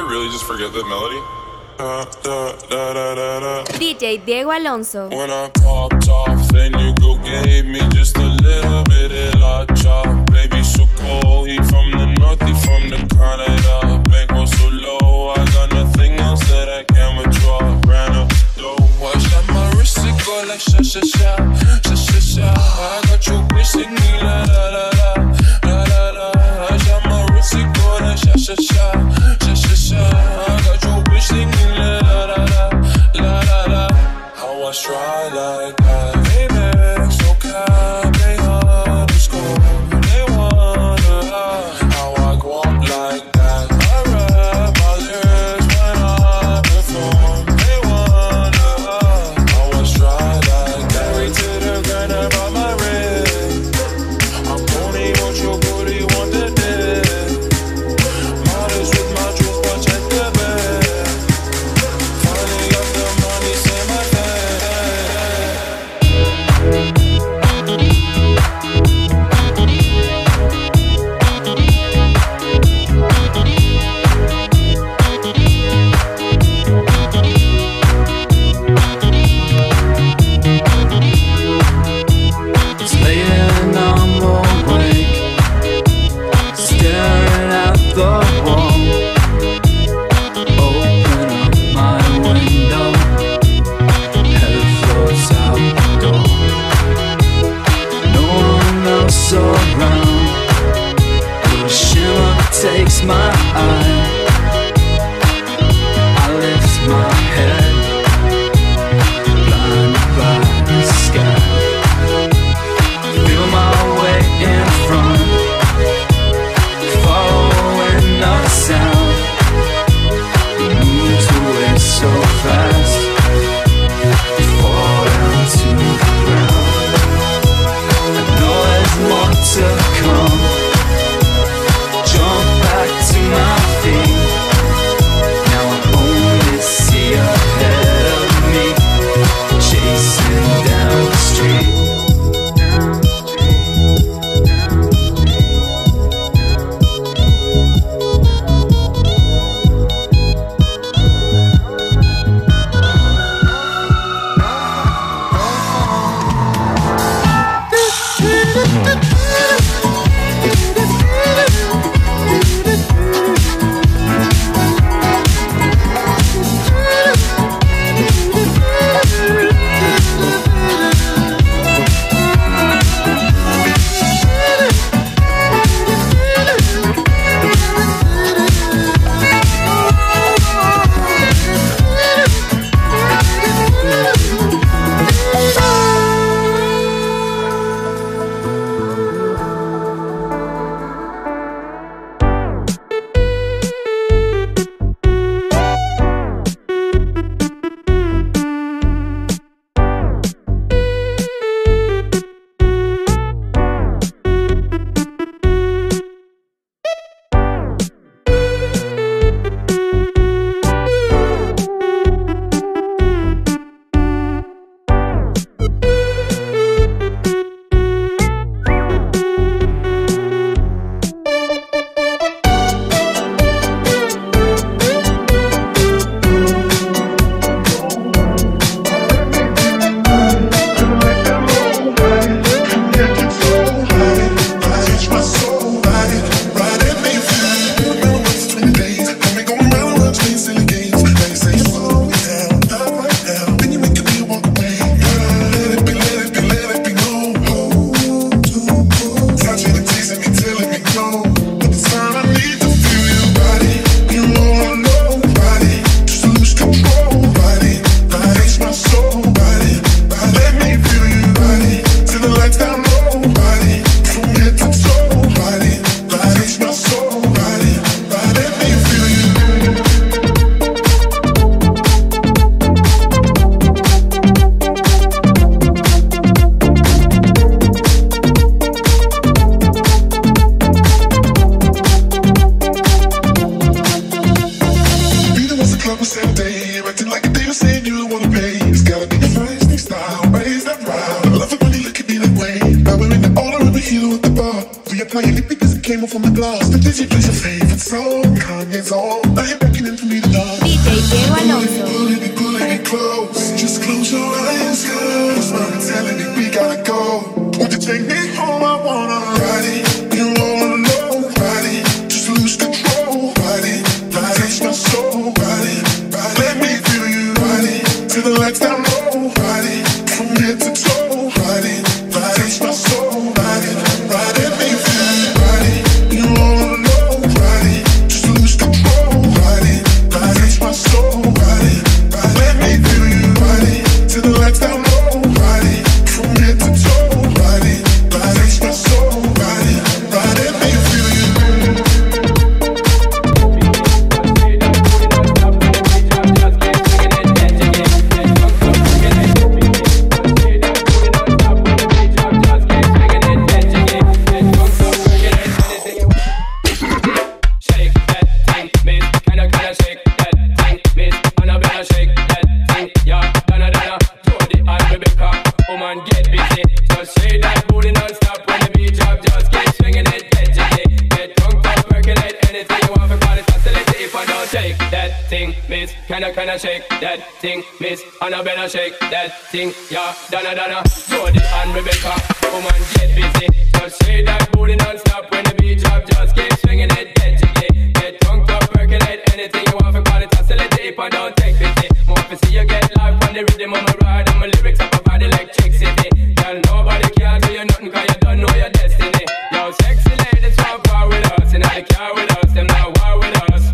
I really just forget the melody? DJ Diego Alonso. When I popped off, then you go gave me just a little bit of la chop. Baby, so cold, he from the north, he from the Canada. Bank was so low, I got nothing else that I can withdraw. Ran up the dough, I shot my wrist, it go like sha sha sha, sha sha sha. I got you wishing me la la la la, la la la. I shot my wrist, it go like sha sha sha, sha sha sha. Singing la la la la la la. I was dry like that, baby. So calm, they underscore. They wanna lie. How I go up like that. I wrap my lyrics when I perform. They wanna lie. I was dry like that. Way to the ground about my rib. I'm only what your booty wanted it. Modest with my truth, but check the bed. Jump back to my feet. Now I only see take it slow, Kanye's on. I ain't beckoning for me to die. DJ Diego Alonso. Close, just close your eyes, cause I'm telling you we gotta go. Would you take me home? I wanna ride it, you all alone, ride it, just lose control, ride it, touch my soul, ride it, let me feel you, ride it, till the lights down low, ride it, from head to toe, ride it, touch my soul, ride it, let me feel you, ride it, you all alone, ride it, just lose control, ride it, touch my soul, ride it. Can I shake that thing, miss? And I better shake that thing, yeah. Donna, Donna, Jody and Rebecca, woman, get busy. Just shake that booty non-stop when the beat drop. Just keep swinging it, get jiggy. Get drunk up, percolate anything you want. For call it oscillating if I don't take pity. More to see you get live on the rhythm of my ride. And my lyrics up about electricity. Girl, nobody can do you nothing cause you don't know your destiny. Yo, sexy ladies want power with us. And I care with us, them now war with us.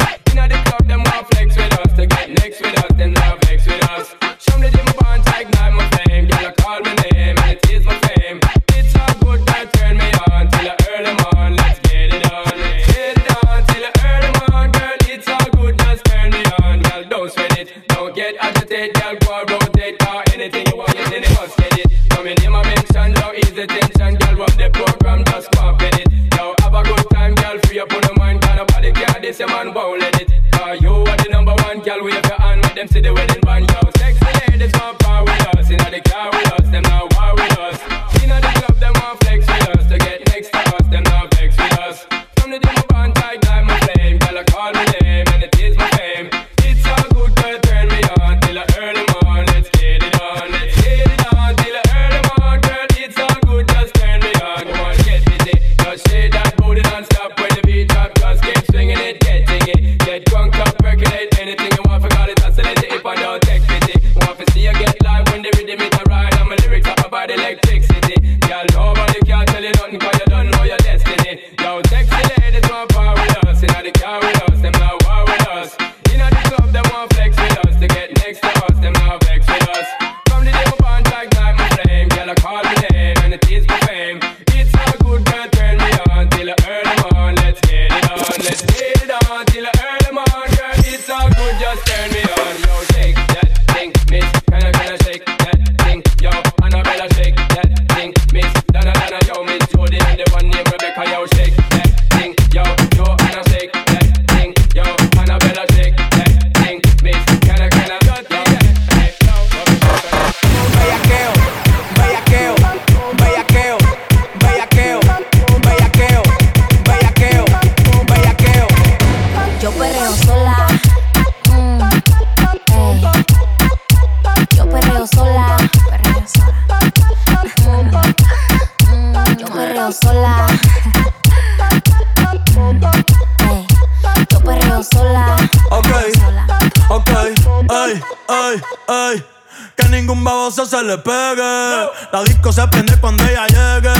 Se le pegue, la disco se prende cuando ella llegue.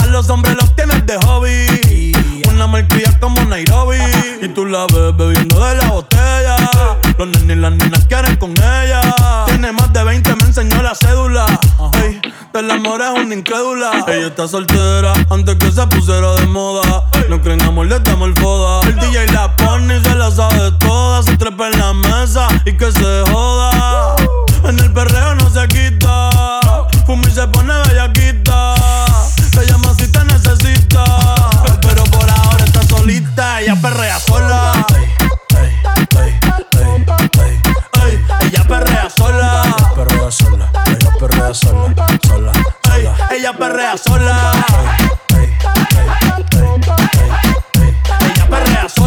A los hombres los tienes de hobby, una malcria como Nairobi. Y tú la ves bebiendo de la botella, los nenes y las nenas quieren con ella. Tiene más de 20, me enseñó la cédula. Ey, del amor es una incrédula. Ella está soltera antes que se pusiera de moda. No creen amor, le damos el foda. El DJ la pone y se la sabe toda. Se trepa en la mesa y que se joda. En el perreo no se quita, fuma y se pone bellaquita. Te llama si te necesita, pero por ahora está solita. Ella perrea sola. Ey, ey, ey, ey, ey. Ella perrea sola. Ella perrea sola. Ella perrea sola. Sola, sola. Ey, ella perrea sola. Ey, ey, ey, ey, ey, ey. Ella perrea sola.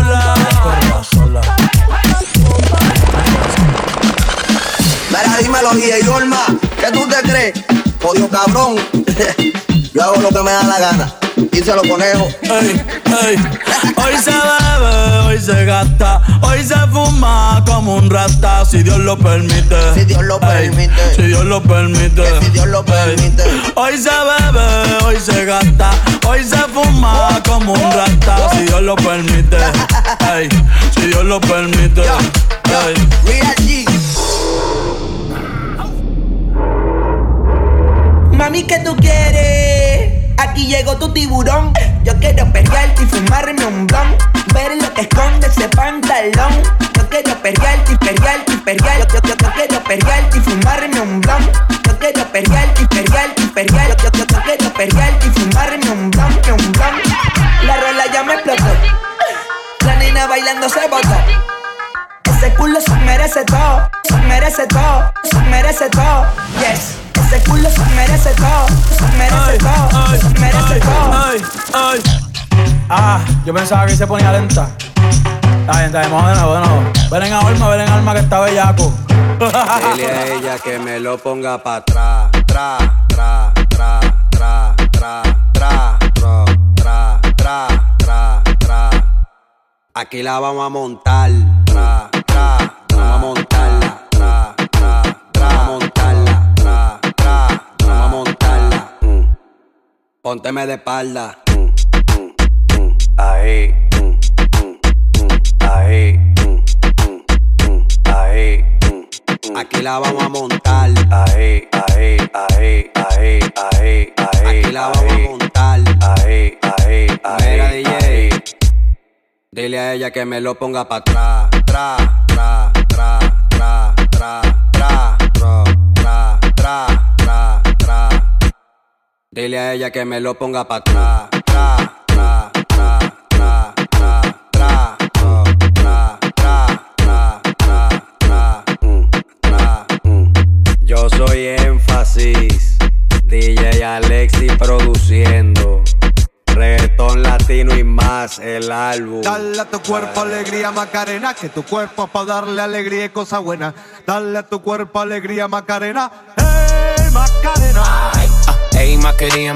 los DJ Norma. ¿Qué tú te crees? Jodido cabrón. Yo hago lo que me da la gana. Y se lo conejo. Hey, hey. Hoy se bebe, hoy se gasta, hoy se fuma como un rata. Si Dios lo permite. Si Dios lo permite. Hey, si Dios lo permite. Que si Dios lo permite. Hey. Hoy se bebe, hoy se gasta, hoy se fuma como un rata. Si Dios lo permite. Hey, si Dios lo permite. Hey. Mami, ¿qué tú quieres? Aquí llegó tu tiburón. Yo quiero pelearte y fumarme un blunt. Ver lo que esconde ese pantalón. Yo quiero pelearte y pelearte y pelearte. Yo quiero pelearte y fumarme un blunt. Yo quiero pelearte y pelearte y pelearte. Yo quiero pelearte y fumarme un blunt, un blunt. La rola ya me explotó. La nena bailando se botó. Ese culo se merece todo. Se merece todo. Se merece todo. Yes. Ese culo se merece todo, se merece ay, todo, ay, se merece ay, todo. Ay, ay. Ah, yo pensaba que se ponía lenta. Está bien, bueno. Ven en alma que está bellaco. Dile a ella que me lo ponga pa' atrás. Tra, tra, tra, tra, tra, tra, tra, tra, tra, tra, tra. Aquí la vamos a montar. Tra, tra, tra, vamos a montarla. Tra, tra, tra, vamos a montarla. Pónteme de espalda. Ahí. Ahí. Ahí. Aquí la vamos a montar. Ahí, ahí, ahí, ahí, ahí, ahí. Aquí la vamos a montar. Ahí, ahí, ahí. Mira, DJ. Dile a ella que me lo ponga pa' atrás. Tra, tra, tra, tra, tra, tra, tra, tra, tra, tra, tra. Dile a ella que me lo ponga pa' atrás. Tra, tra, tra, tra, tra, tra, tra, tra, tra, tra, tra, tra. Yo soy Énfasis, DJ Alexis produciendo. Reggaetón latino y más, el álbum. Dale a tu cuerpo alegría, Macarena, que tu cuerpo es pa' darle alegría y cosas buenas. Dale a tu cuerpo alegría, Macarena. ¡Hey, Macarena! Ay. Ayy, Macarena,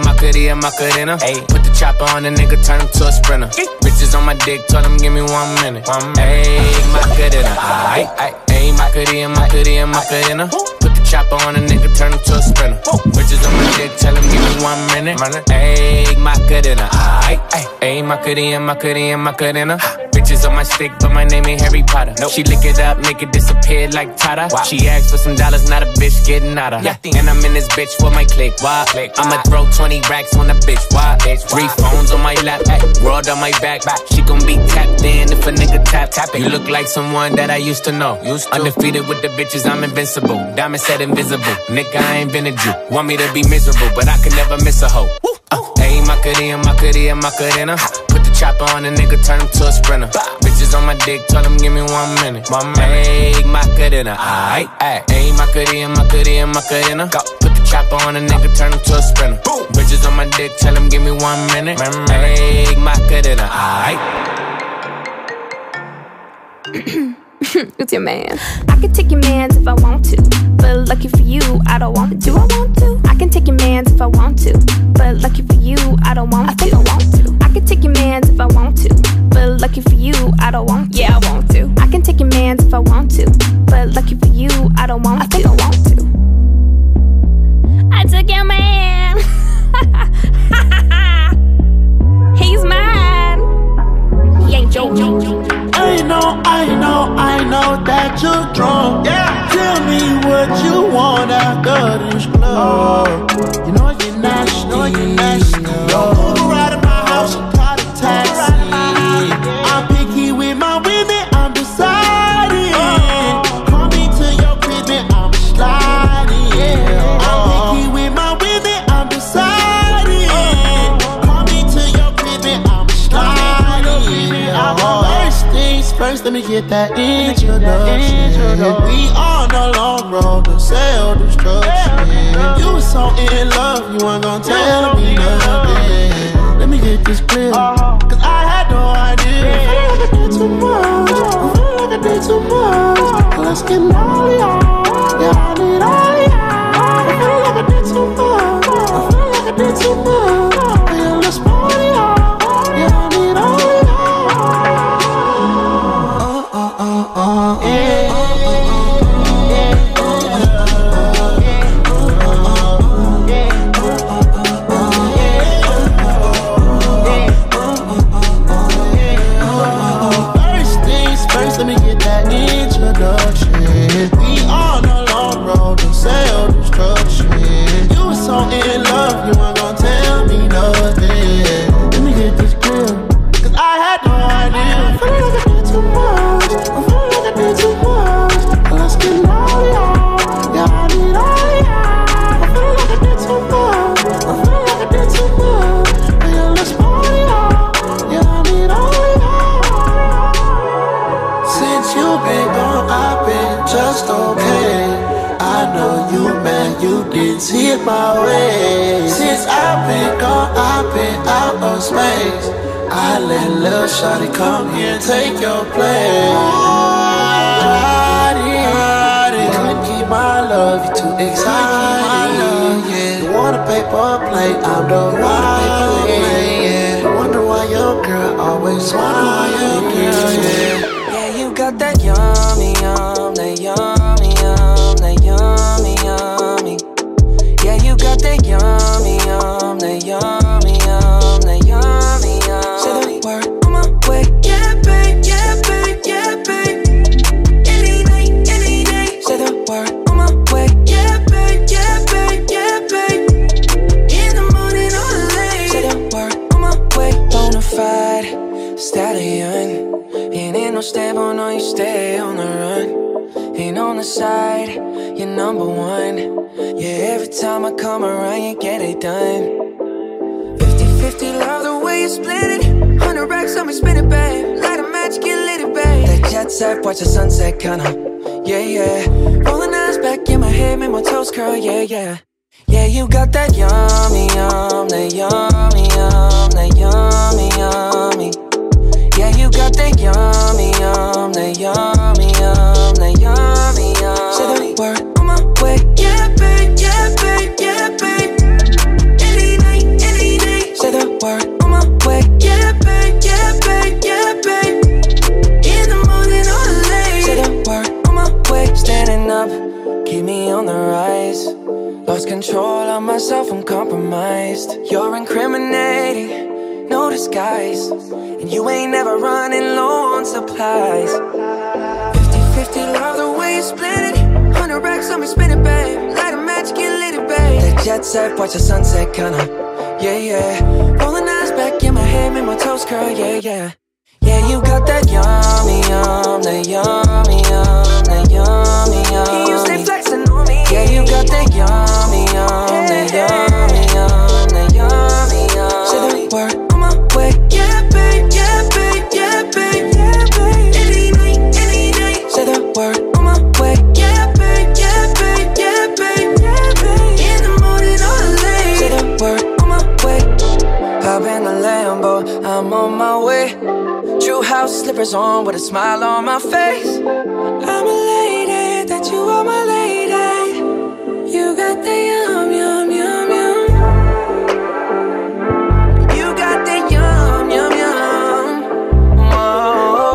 Macarena. Ayy, put the chopper on the nigga, turn him to a sprinter. Bitches on my dick, told him give me 1 minute. Ayy, Macarena. Ayy, Macarena, Macarena. Put the chopper on the nigga, turn him to a sprinter. Bitches on my dick, tell him give me 1 minute. Ayy, Macarena. Ayy, Macarena, Macarena. Bitches on my stick, but my name ain't Harry Potter. Nope. She lick it up, make it disappear like Tata. Wow. She asked for some dollars, not a bitch getting out of her. And I'm in this bitch with my click. Why? Click. I'ma throw 20 racks on a bitch. Why? Bitch. 3 phones on my lap, world on my back. She gon' be tapped in if a nigga tap it. You look like someone that I used to know. Undefeated with the bitches, I'm invincible. Diamond said invisible. Nigga, I ain't been a Jew. Want me to be miserable, but I could never miss a hoe. Ayy, Macarena. Put the chopper on a nigga, turn him to a sprinter. Bitches on my dick, tell him give me 1 minute. Ayy, Macarena. Ayy, Macarena. Put the chopper on a nigga, turn him to a sprinter. Bitches on my dick, tell him give me 1 minute. Ayy, Macarena. It's your man. I can take your mans if I want to, but lucky for you, I don't want to. I want to. I can take your mans if I want to, but lucky for you, I don't want to. I want to. I can take your mans if I want to, but lucky for you, I don't want to. Yeah, I want to. I can take your mans if I want to, but lucky for you, I don't want to. I want to. I took your man. He's mine. He ain't your. I know that you're drunk. Yeah. Tell me what you want after this club. You know you're nasty. Don't put a ride in my house, call a taxi. I'm picky with my women, I'm deciding. Call me to your crib and I'm sliding. Yeah. I'm picky with my women, I'm deciding. Call me to your crib and I'm sliding. First, let me get that introduction. We on the long road to self-destruction. You was so in love, you weren't gonna tell me nothing. Let me get this clear, cause I had no idea. I feel like I did too much, I feel like I did too much. Let's get all y'all, yeah, I need all. know you, man, you didn't see my way. Since I've been gone, I've been out of space. I let little shawty come here and take your place. Couldn't keep my love, you too excited. You want a paper plate, I'm the one. You wonder why your girl always wants you, yeah, you got that yummy, yum, that yum. That yummy, yum, that yummy, yum, that yummy, yum. Say the word on my way. Yeah, babe, yeah, babe, yeah, babe. Any day, say the word on my way. Yeah, babe, yeah, babe, yeah, babe. In the morning or late, say the word on my way. Bonafide stallion, ain't in no stable, no, you stay on the run. Ain't on the side, you're number one. Yeah, every time I come around, you get it done. 50-50, love the way you split it. 100 racks on me, spin it, babe. Light a match, get lit it, babe. That jet set, watch the sunset, kinda. Yeah, yeah. Rolling eyes back in my head, make my toes curl, yeah, yeah. Yeah, you got that yummy, yum, that yummy, yum, that yummy, yummy. Yeah, you got that yummy, yum, that yummy, yum, that yummy, yum. Say the word on my way, yeah. Word on my way, yeah, babe, yeah, babe, yeah, babe. In the morning or late, say the word on my way. Standing up, keep me on the rise. Lost control of myself, I'm compromised. You're incriminating, no disguise. And you ain't never running low on supplies. 50-50, love the way you split it. 100 racks on me, spin it, babe. Light a match, get lit it, babe. That jet set, watch the sunset, kinda. Yeah, yeah. Rolling eyes back in my head, make my toes curl, yeah, yeah. Yeah, you got that yummy, yum, that yummy, yum, that yummy, yum. You stay flexing on me. Yeah, you got that yummy, yum, that yummy, yum, that yummy, yum. Say the word on my way. Yeah, babe, yeah, babe, yeah, babe, yeah, babe. Any day, say the word on my way. Yeah, babe, yeah, babe, yeah, babe, yeah, babe. In the morning or late, say the word. Hop in the Lambo, I'm on my way. True house slippers on with a smile on my face. I'm a lady, that you are my lady. You got the yum, yum, yum, yum. You got the yum, yum, yum. Whoa.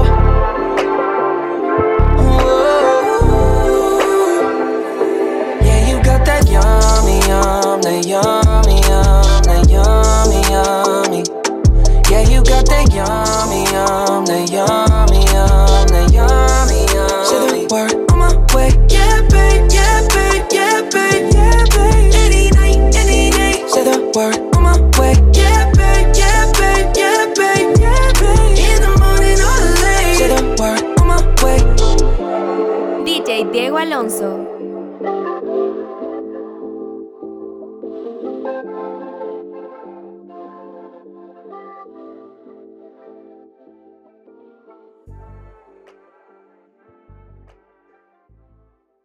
Whoa. Yeah, you got that yummy, yum, that yummy, yum, that yummy. Yummy. Yeah, you got that yummy, yum, that yummy, yum, that yummy, yum. Say the word on my way. Yeah, babe, yeah, babe, yeah, babe, yeah, babe. Any night, say the word.